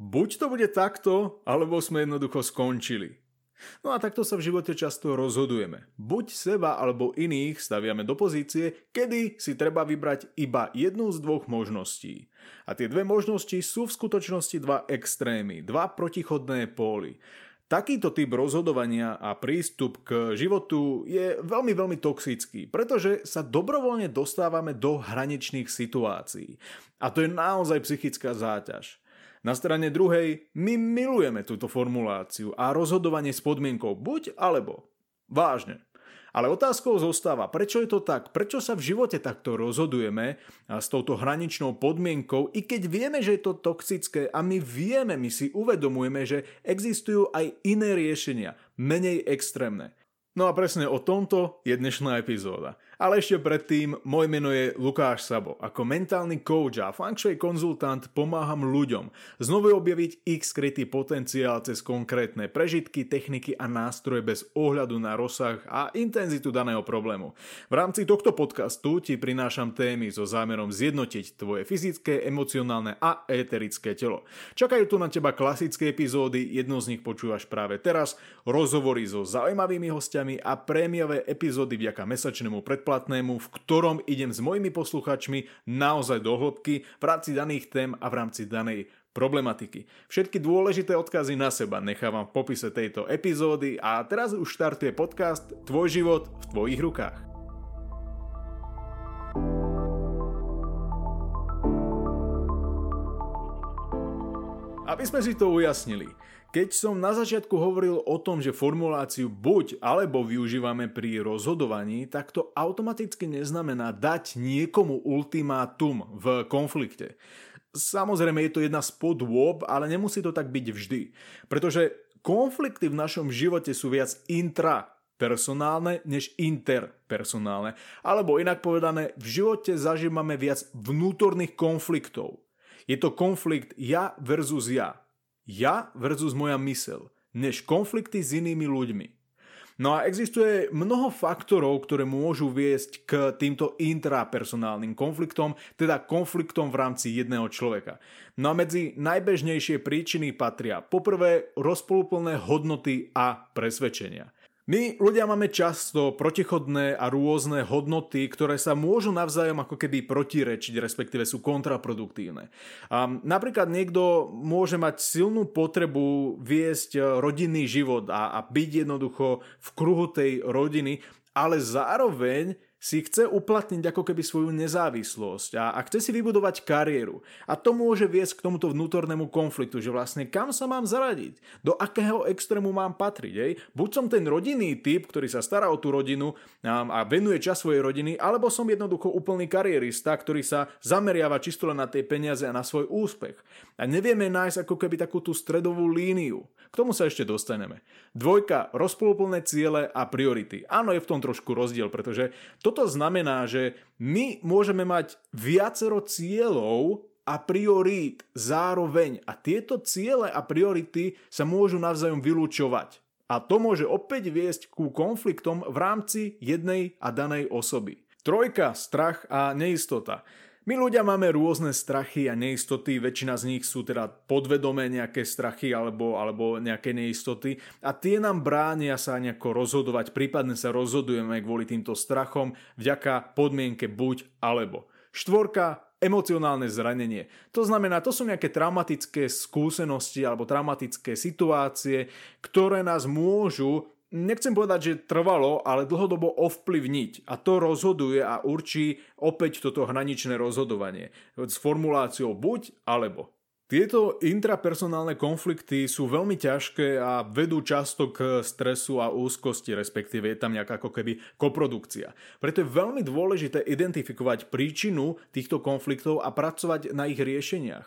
Buď to bude takto, alebo sme jednoducho skončili. No a takto sa v živote často rozhodujeme. Buď seba alebo iných staviame do pozície, kedy si treba vybrať iba jednu z dvoch možností. A tie dve možnosti sú v skutočnosti dva extrémy, dva protichodné póly. Takýto typ rozhodovania a prístup k životu je veľmi, veľmi toxický, pretože sa dobrovoľne dostávame do hraničných situácií. A to je naozaj psychická záťaž. Na strane druhej, my milujeme túto formuláciu a rozhodovanie s podmienkou buď alebo. Vážne. Ale otázkou zostáva, prečo je to tak? Prečo sa v živote takto rozhodujeme a s touto hraničnou podmienkou, i keď vieme, že je to toxické a my si uvedomujeme, že existujú aj iné riešenia, menej extrémne. No a presne o tomto je dnešná epizóda. Ale ešte predtým, moje meno je Lukáš Sabo. Ako mentálny coach a feng shui konzultant pomáham ľuďom znovu objaviť ich skrytý potenciál cez konkrétne prežitky, techniky a nástroje bez ohľadu na rozsah a intenzitu daného problému. V rámci tohto podcastu ti prinášam témy so zámerom zjednotiť tvoje fyzické, emocionálne a éterické telo. Čakajú tu na teba klasické epizódy, jednu z nich počúvaš práve teraz, rozhovory so zaujímavými hostiami a prémiové epizódy vďaka mesačnému predplatnému, v ktorom idem s mojimi posluchačmi naozaj do hĺbky v rámci daných tém a v rámci danej problematiky. Všetky dôležité odkazy na seba nechávam v popise tejto epizódy a teraz už štartuje podcast Tvoj život v tvojich rukách. Aby sme si to ujasnili, keď som na začiatku hovoril o tom, že formuláciu buď alebo využívame pri rozhodovaní, tak to automaticky neznamená dať niekomu ultimátum v konflikte. Samozrejme je to jedna z podôb, ale nemusí to tak byť vždy, pretože konflikty v našom živote sú viac intrapersonálne než interpersonálne, alebo inak povedané, v živote zažívame viac vnútorných konfliktov. Je to konflikt ja versus ja. Ja versus moja myseľ, než konflikty s inými ľuďmi. No a existuje mnoho faktorov, ktoré môžu viesť k týmto intrapersonálnym konfliktom, teda konfliktom v rámci jedného človeka. No a medzi najbežnejšie príčiny patria poprvé rozporuplné hodnoty a presvedčenia. My ľudia máme často protichodné a rôzne hodnoty, ktoré sa môžu navzájom ako keby protirečiť, respektíve sú kontraproduktívne. Napríklad niekto môže mať silnú potrebu viesť rodinný život a byť jednoducho v kruhu tej rodiny, ale zároveň si chce uplatniť ako keby svoju nezávislosť a chce si vybudovať kariéru. A to môže viesť k tomuto vnútornému konfliktu, že vlastne kam sa mám zaradiť? Do akého extrému mám patriť? Buď som ten rodinný typ, ktorý sa stará o tú rodinu a venuje čas svojej rodiny, alebo som jednoducho úplný karierista, ktorý sa zameriava čisto len na tie peniaze a na svoj úspech. A nevieme nájsť ako keby takú tú stredovú líniu. K tomu sa ešte dostaneme. 2. Rozporuplné ciele a priority. Áno, je v tom trošku rozdiel, pretože toto znamená, že my môžeme mať viacero cieľov a priorít zároveň a tieto ciele a priority sa môžu navzájom vylúčovať. A to môže opäť viesť ku konfliktom v rámci jednej a danej osoby. 3. Strach a neistota. My ľudia máme rôzne strachy a neistoty, väčšina z nich sú teda podvedomé nejaké strachy alebo nejaké neistoty a tie nám bránia sa nejako rozhodovať, prípadne sa rozhodujeme kvôli týmto strachom vďaka podmienke buď alebo. 4. Emocionálne zranenie. To znamená, to sú nejaké traumatické skúsenosti alebo traumatické situácie, ktoré nás môžu, nechcem povedať, že trvalo, ale dlhodobo ovplyvniť a to rozhoduje a určí opäť toto hraničné rozhodovanie s formuláciou buď alebo. Tieto intrapersonálne konflikty sú veľmi ťažké a vedú často k stresu a úzkosti, respektíve je tam nejaká ako keby koprodukcia. Preto je veľmi dôležité identifikovať príčinu týchto konfliktov a pracovať na ich riešeniach.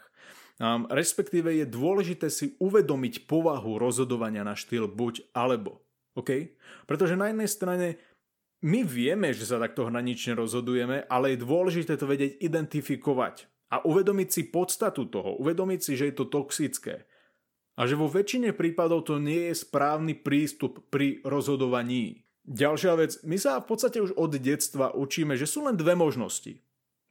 Respektíve je dôležité si uvedomiť povahu rozhodovania na štýl buď alebo. Okay? Pretože na jednej strane my vieme, že sa takto hranične rozhodujeme, ale je dôležité to vedieť identifikovať a uvedomiť si podstatu toho, uvedomiť si, že je to toxické a že vo väčšine prípadov to nie je správny prístup pri rozhodovaní. Ďalšia vec, my sa v podstate už od detstva učíme, že sú len dve možnosti.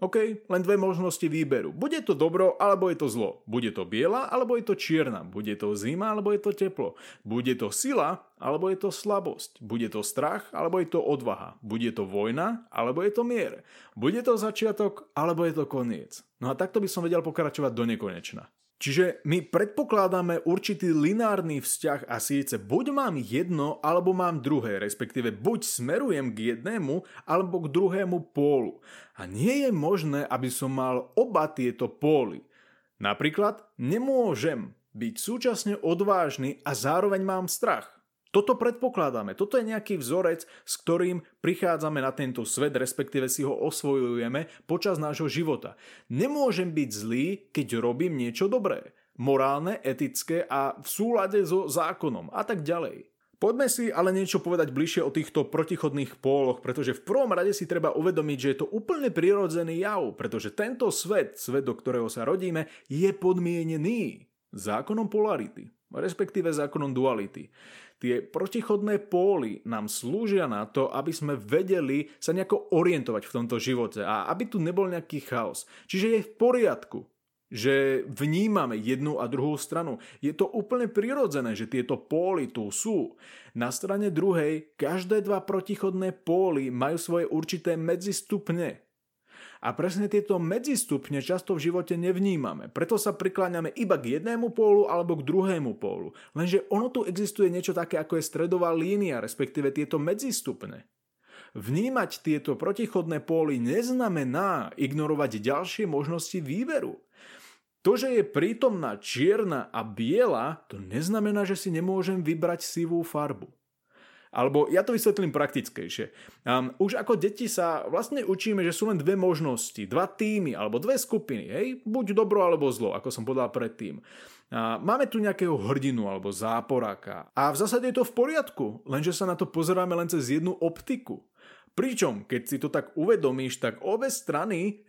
OK, len dve možnosti výberu. Bude to dobro, alebo je to zlo. Bude to biela, alebo je to čierna. Bude to zima, alebo je to teplo. Bude to sila, alebo je to slabosť. Bude to strach, alebo je to odvaha. Bude to vojna, alebo je to mier. Bude to začiatok, alebo je to koniec. No a takto by som vedel pokračovať do nekonečna. Čiže my predpokladáme určitý lineárny vzťah a síce buď mám jedno, alebo mám druhé, respektíve buď smerujem k jednému, alebo k druhému pólu. A nie je možné, aby som mal oba tieto póly. Napríklad nemôžem byť súčasne odvážny a zároveň mám strach. Toto predpokladáme, toto je nejaký vzorec, s ktorým prichádzame na tento svet, respektíve si ho osvojujeme počas nášho života. Nemôžem byť zlý, keď robím niečo dobré, morálne, etické a v súlade so zákonom a tak ďalej. Poďme si ale niečo povedať bližšie o týchto protichodných póloch, pretože v prvom rade si treba uvedomiť, že je to úplne prirodzený jav, pretože tento svet, svet do ktorého sa rodíme, je podmienený zákonom polarity, respektíve zákonom duality. Tie protichodné póly nám slúžia na to, aby sme vedeli sa nejako orientovať v tomto živote a aby tu nebol nejaký chaos. Čiže je v poriadku, že vnímame jednu a druhú stranu. Je to úplne prirodzené, že tieto póly tu sú. Na strane druhej každé dva protichodné póly majú svoje určité medzistupne. A presne tieto medzistupne často v živote nevnímame. Preto sa prikláňame iba k jednému pólu alebo k druhému pólu. Lenže ono tu existuje niečo také, ako je stredová línia, respektíve tieto medzistupne. Vnímať tieto protichodné póly neznamená ignorovať ďalšie možnosti výberu. To, že je prítomná čierna a biela, to neznamená, že si nemôžem vybrať sivú farbu. Alebo ja to vysvetlím praktickejšie. Už ako deti sa vlastne učíme, že sú len dve možnosti, dva týmy alebo dve skupiny. Hej? Buď dobro alebo zlo, ako som povedal predtým. Máme tu nejakého hrdinu alebo záporáka. A v zásade je to v poriadku, lenže sa na to pozeráme len cez jednu optiku. Pričom, keď si to tak uvedomíš, tak obe strany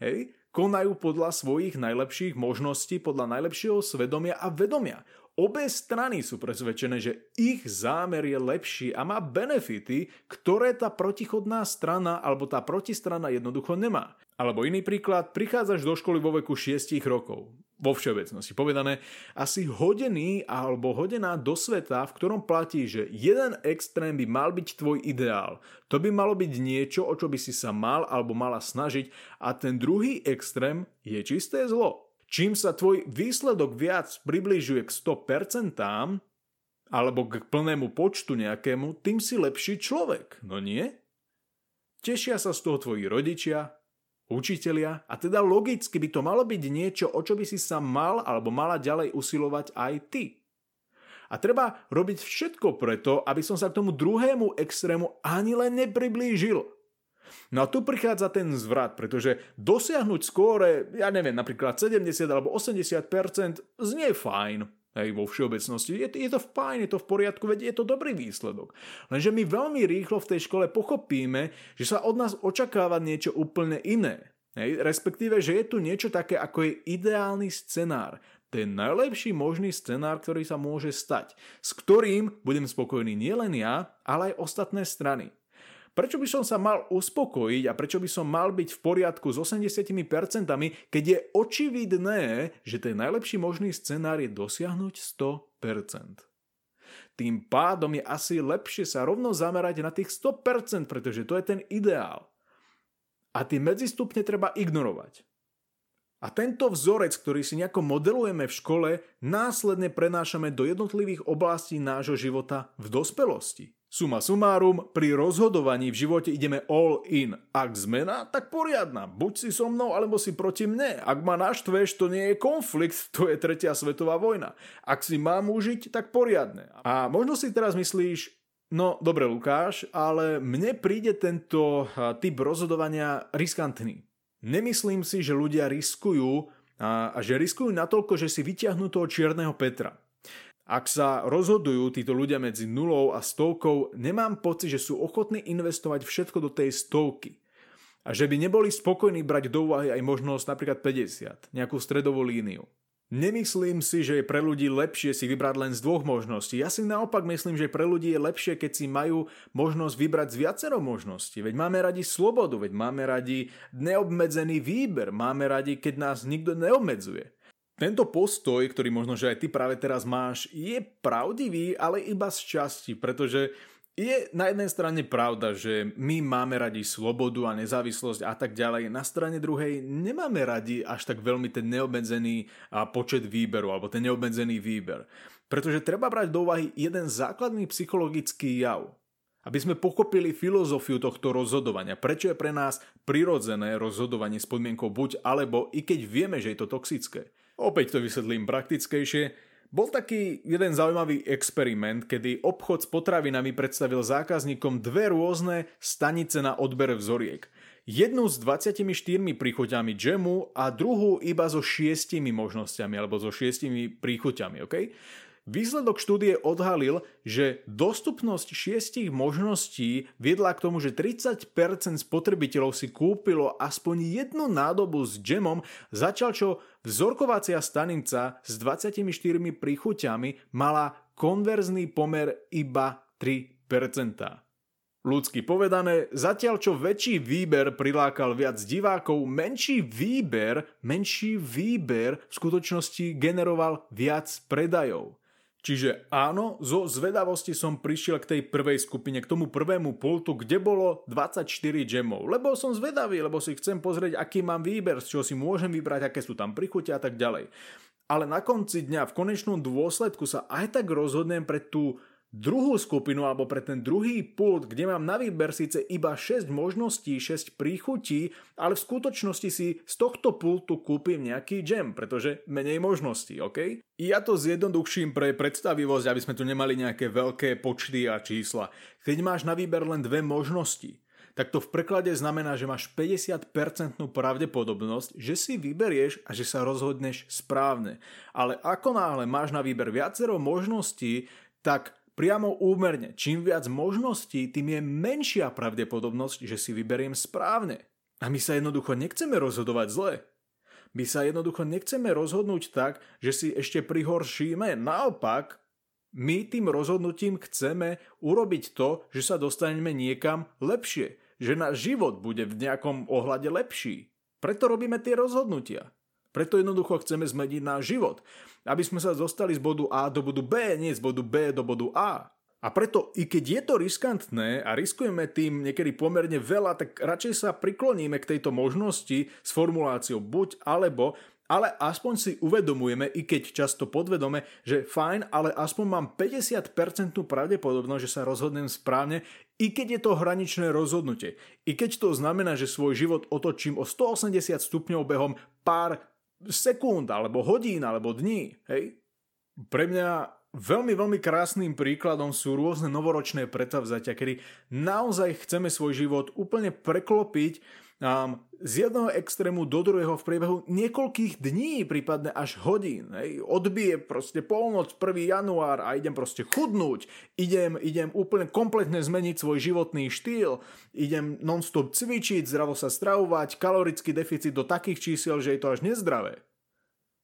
konajú podľa svojich najlepších možností, podľa najlepšieho svedomia a vedomia. Obe strany sú presvedčené, že ich zámer je lepší a má benefity, ktoré tá protichodná strana alebo tá protistrana jednoducho nemá. Alebo iný príklad, prichádzaš do školy vo veku 6 rokov, vo všeobecnosti povedané, asi hodený alebo hodená do sveta, v ktorom platí, že jeden extrém by mal byť tvoj ideál. To by malo byť niečo, o čo by si sa mal alebo mala snažiť a ten druhý extrém je čisté zlo. Čím sa tvoj výsledok viac približuje k 100% alebo k plnému počtu nejakému, tým si lepší človek, no nie? Tešia sa z toho tvoji rodičia, učitelia a teda logicky by to malo byť niečo, o čo by si sa mal alebo mala ďalej usilovať aj ty. A treba robiť všetko preto, aby som sa k tomu druhému extrému ani len nepriblížil. No a tu prichádza ten zvrat, pretože dosiahnuť skóre, napríklad 70 alebo 80% znie fajn. Hej, vo všeobecnosti. Je to fajn, je to v poriadku, veď je to dobrý výsledok. Lenže my veľmi rýchlo v tej škole pochopíme, že sa od nás očakáva niečo úplne iné. Hej, respektíve, že je tu niečo také, ako je ideálny scenár. Ten najlepší možný scenár, ktorý sa môže stať. S ktorým budem spokojný nielen ja, ale aj ostatné strany. Prečo by som sa mal uspokojiť a prečo by som mal byť v poriadku s 80%, keď je očividné, že ten najlepší možný scenár je dosiahnuť 100%. Tým pádom je asi lepšie sa rovno zamerať na tých 100%, pretože to je ten ideál. A tie medzistupne treba ignorovať. A tento vzorec, ktorý si nejako modelujeme v škole, následne prenášame do jednotlivých oblastí nášho života v dospelosti. Suma sumárum, pri rozhodovaní v živote ideme all in. Ak zmena, tak poriadna. Buď si so mnou, alebo si proti mne. Ak ma naštveš, to nie je konflikt, to je 3. svetová vojna. Ak si mám užiť, tak poriadne. A možno si teraz myslíš, no dobre Lukáš, ale mne príde tento typ rozhodovania riskantný. Nemyslím si, že ľudia riskujú a že riskujú natoľko, že si vyťahnú toho čierneho Petra. Ak sa rozhodujú títo ľudia medzi 0 a 100, nemám pocit, že sú ochotní investovať všetko do tej 100. A že by neboli spokojní brať do úvahy aj možnosť napríklad 50, nejakú stredovú líniu. Nemyslím si, že je pre ľudí lepšie si vybrať len z dvoch možností. Ja si naopak myslím, že pre ľudí je lepšie, keď si majú možnosť vybrať z viacero možností. Veď máme radi slobodu, veď máme radi neobmedzený výber, máme radi, keď nás nikto neobmedzuje. Tento postoj, ktorý možno, že aj ty práve teraz máš, je pravdivý, ale iba z časti, pretože je na jednej strane pravda, že my máme radi slobodu a nezávislosť a tak ďalej. Na strane druhej nemáme radi až tak veľmi ten neobmedzený počet výberu alebo ten neobmedzený výber. Pretože treba brať do úvahy jeden základný psychologický jav. Aby sme pochopili filozofiu tohto rozhodovania. Prečo je pre nás prirodzené rozhodovanie s podmienkou buď alebo, i keď vieme, že je to toxické. Opäť to vysvetlím praktickejšie. Bol taký jeden zaujímavý experiment, kedy obchod s potravinami predstavil zákazníkom dve rôzne stanice na odber vzoriek. Jednu s 24 príchuťami džemu a druhú iba so 6 možnosťami alebo so 6 príchuťami. Okay? Výsledok štúdie odhalil, že dostupnosť 6 možností viedla k tomu, že 30% spotrebiteľov si kúpilo aspoň jednu nádobu s džemom, zatiaľ čo vzorkovacia stanica s 24 príchuťami mala konverzný pomer iba 3%. Ľudsky povedané, zatiaľ čo väčší výber prilákal viac divákov, menší výber v skutočnosti generoval viac predajov. Čiže áno, zo zvedavosti som prišiel k tej prvej skupine, k tomu prvému pultu, kde bolo 24 džemov. Lebo som zvedavý, lebo si chcem pozrieť, aký mám výber, z čoho si môžem vybrať, aké sú tam príchute a tak ďalej. Ale na konci dňa, v konečnom dôsledku sa aj tak rozhodnem pre tú druhú skupinu alebo pre ten druhý pult, kde mám na výber síce iba 6 možností, 6 príchutí, ale v skutočnosti si z tohto pultu kúpim nejaký džem, pretože menej možností, ok? Ja to zjednoduchším pre predstavivosť, aby sme tu nemali nejaké veľké počty a čísla. Keď máš na výber len dve možnosti, tak to v preklade znamená, že máš 50% pravdepodobnosť, že si vyberieš a že sa rozhodneš správne. Ale ako náhle máš na výber viacero možností, tak priamo úmerne, čím viac možností, tým je menšia pravdepodobnosť, že si vyberiem správne. A my sa jednoducho nechceme rozhodovať zle. My sa jednoducho nechceme rozhodnúť tak, že si ešte prihoršíme. Naopak, my tým rozhodnutím chceme urobiť to, že sa dostaneme niekam lepšie. Že náš život bude v nejakom ohľade lepší. Preto robíme tie rozhodnutia. Preto jednoducho chceme zmeniť náš život. Aby sme sa dostali z bodu A do bodu B, nie z bodu B do bodu A. A preto, i keď je to riskantné a riskujeme tým niekedy pomerne veľa, tak radšej sa prikloníme k tejto možnosti s formuláciou buď alebo, ale aspoň si uvedomujeme, i keď často podvedome, že fajn, ale aspoň mám 50% pravdepodobnosť, že sa rozhodnem správne, i keď je to hraničné rozhodnutie. I keď to znamená, že svoj život otočím o 180 stupňov behom pár sekúnd, alebo hodín, alebo dní. Hej? Pre mňa veľmi, veľmi krásnym príkladom sú rôzne novoročné predsavzatia, kedy naozaj chceme svoj život úplne preklopiť z jedného extrému do druhého v priebehu niekoľkých dní, prípadne až hodín. Hej. Odbije proste polnoc, 1. január a idem proste chudnúť, idem úplne kompletne zmeniť svoj životný štýl, idem non-stop cvičiť, zdravo sa stravovať, kalorický deficit do takých čísel, že je to až nezdravé.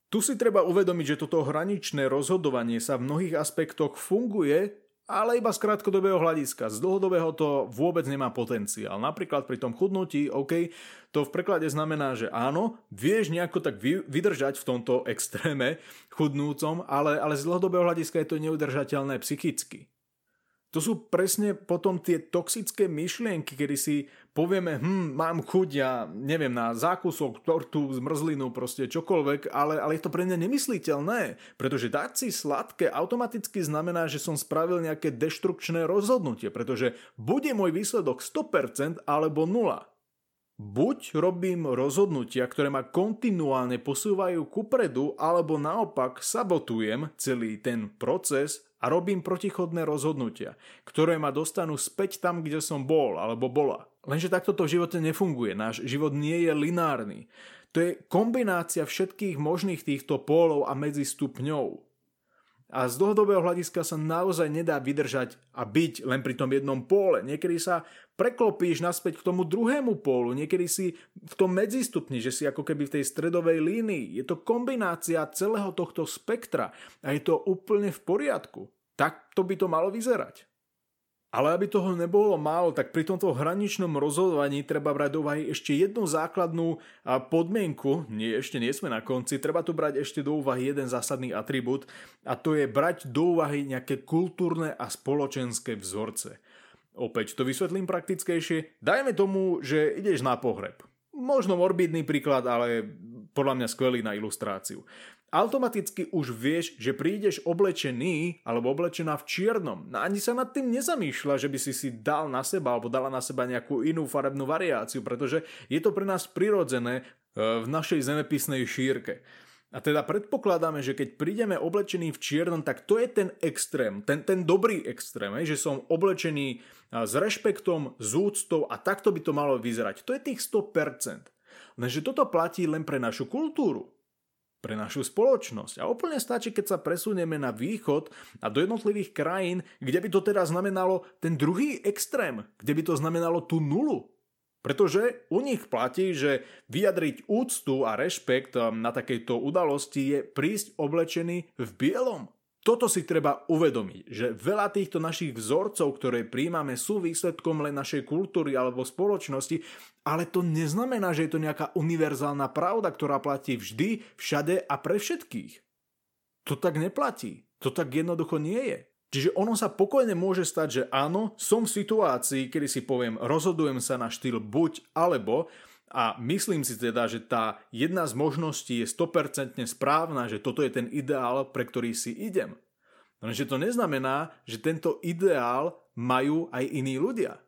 Tu si treba uvedomiť, že toto hraničné rozhodovanie sa v mnohých aspektoch funguje, ale iba z krátkodobého hľadiska. Z dlhodobého to vôbec nemá potenciál. Napríklad pri tom chudnutí, OK, to v preklade znamená, že áno, vieš nejako tak vydržať v tomto extréme chudnúcom, ale z dlhodobého hľadiska je to neudržateľné psychicky. To sú presne potom tie toxické myšlienky, kedy si povieme, mám chuť, ja neviem, na zákusok, tortu, zmrzlinu, proste čokoľvek, ale je to pre mňa nemysliteľné, pretože dať si sladké automaticky znamená, že som spravil nejaké deštrukčné rozhodnutie, pretože bude môj výsledok 100% alebo 0. Buď robím rozhodnutia, ktoré ma kontinuálne posúvajú kupredu, alebo naopak sabotujem celý ten proces a robím protichodné rozhodnutia, ktoré ma dostanú späť tam, kde som bol alebo bola. Lenže takto to v živote nefunguje. Náš život nie je lineárny. To je kombinácia všetkých možných týchto pólov a medzistupňov. A z dlhodobého hľadiska sa naozaj nedá vydržať a byť len pri tom jednom póle. Niekedy sa preklopíš naspäť k tomu druhému pólu, niekedy si v tom medzistupni, že si ako keby v tej stredovej línii. Je to kombinácia celého tohto spektra a je to úplne v poriadku. Tak to by to malo vyzerať. Ale aby toho nebolo málo, tak pri tomto hraničnom rozhodovaní treba brať do úvahy ešte jednu základnú podmienku, ešte nie sme na konci, treba tu brať ešte do úvahy jeden zásadný atribút a to je brať do úvahy nejaké kultúrne a spoločenské vzorce. Opäť to vysvetlím praktickejšie, dajme tomu, že ideš na pohreb. Možno morbidný príklad, ale podľa mňa skvelý na ilustráciu. Automaticky už vieš, že prídeš oblečený alebo oblečená v čiernom. Ani sa nad tým nezamýšľa, že by si si dal na seba alebo dala na seba nejakú inú farebnú variáciu, pretože je to pre nás prirodzené v našej zemepisnej šírke. A teda predpokladáme, že keď prídeme oblečený v čiernom, tak to je ten extrém, ten dobrý extrém, že som oblečený s rešpektom, s úctou a takto by to malo vyzerať. To je tých 100%. Lenže toto platí len pre našu kultúru, pre našu spoločnosť. A úplne stačí, keď sa presunieme na východ a do jednotlivých krajín, kde by to teda znamenalo ten druhý extrém, kde by to znamenalo tú nulu. Pretože u nich platí, že vyjadriť úctu a rešpekt na takejto udalosti je prísť oblečený v bielom. Toto si treba uvedomiť, že veľa týchto našich vzorcov, ktoré príjmame, sú výsledkom len našej kultúry alebo spoločnosti, ale to neznamená, že je to nejaká univerzálna pravda, ktorá platí vždy, všade a pre všetkých. To tak neplatí. To tak jednoducho nie je. Čiže ono sa pokojne môže stať, že áno, som v situácii, kedy si poviem, rozhodujem sa na štýl buď alebo. A myslím si teda, že tá jedna z možností je 100% správna, že toto je ten ideál, pre ktorý si idem. Lenže to neznamená, že tento ideál majú aj iní ľudia.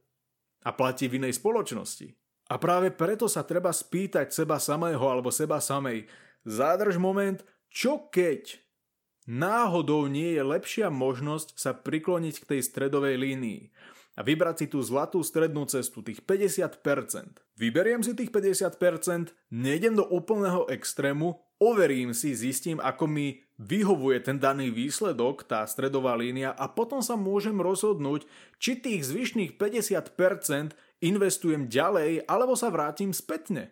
A platí v inej spoločnosti. A práve preto sa treba spýtať seba samého alebo seba samej. Zadrž moment, čo keď náhodou nie je lepšia možnosť sa prikloniť k tej stredovej línii a vybrať si tú zlatú strednú cestu, tých 50%. Vyberiem si tých 50%, nejdem do úplného extrému, overím si, zistím, ako mi vyhovuje ten daný výsledok, tá stredová línia a potom sa môžem rozhodnúť, či tých zvyšných 50% investujem ďalej, alebo sa vrátim spätne.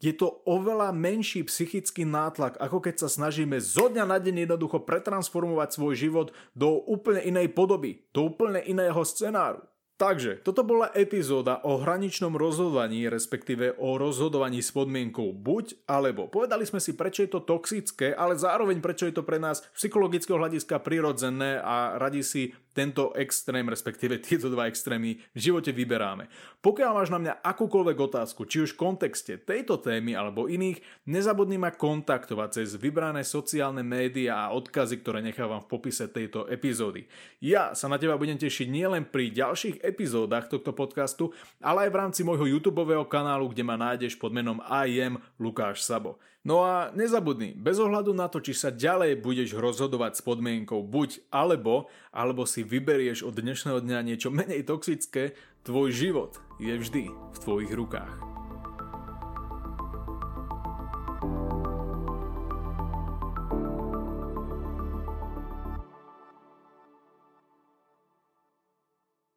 Je to oveľa menší psychický nátlak, ako keď sa snažíme zo dňa na deň jednoducho pretransformovať svoj život do úplne inej podoby, do úplne iného scenáru. Takže, toto bola epizóda o hraničnom rozhodovaní, respektíve o rozhodovaní s podmienkou buď alebo. Povedali sme si, prečo je to toxické, ale zároveň prečo je to pre nás psychologického hľadiska prirodzené a radi si tento extrém, respektíve tieto dva extrémy v živote vyberáme. Pokiaľ máš na mňa akúkoľvek otázku, či už v kontexte tejto témy alebo iných, nezabudni ma kontaktovať cez vybrané sociálne médiá a odkazy, ktoré nechávam v popise tejto epizódy. Ja sa na teba budem tešiť nielen pri ďalších epizódach tohto podcastu, ale aj v rámci môjho YouTubeového kanálu, kde ma nájdeš pod menom IEM Lukáš Sabo. No a nezabudni, bez ohľadu na to, či sa ďalej budeš rozhodovať s podmienkou buď alebo si vyberieš od dnešného dňa niečo menej toxické, tvoj život je vždy v tvojich rukách.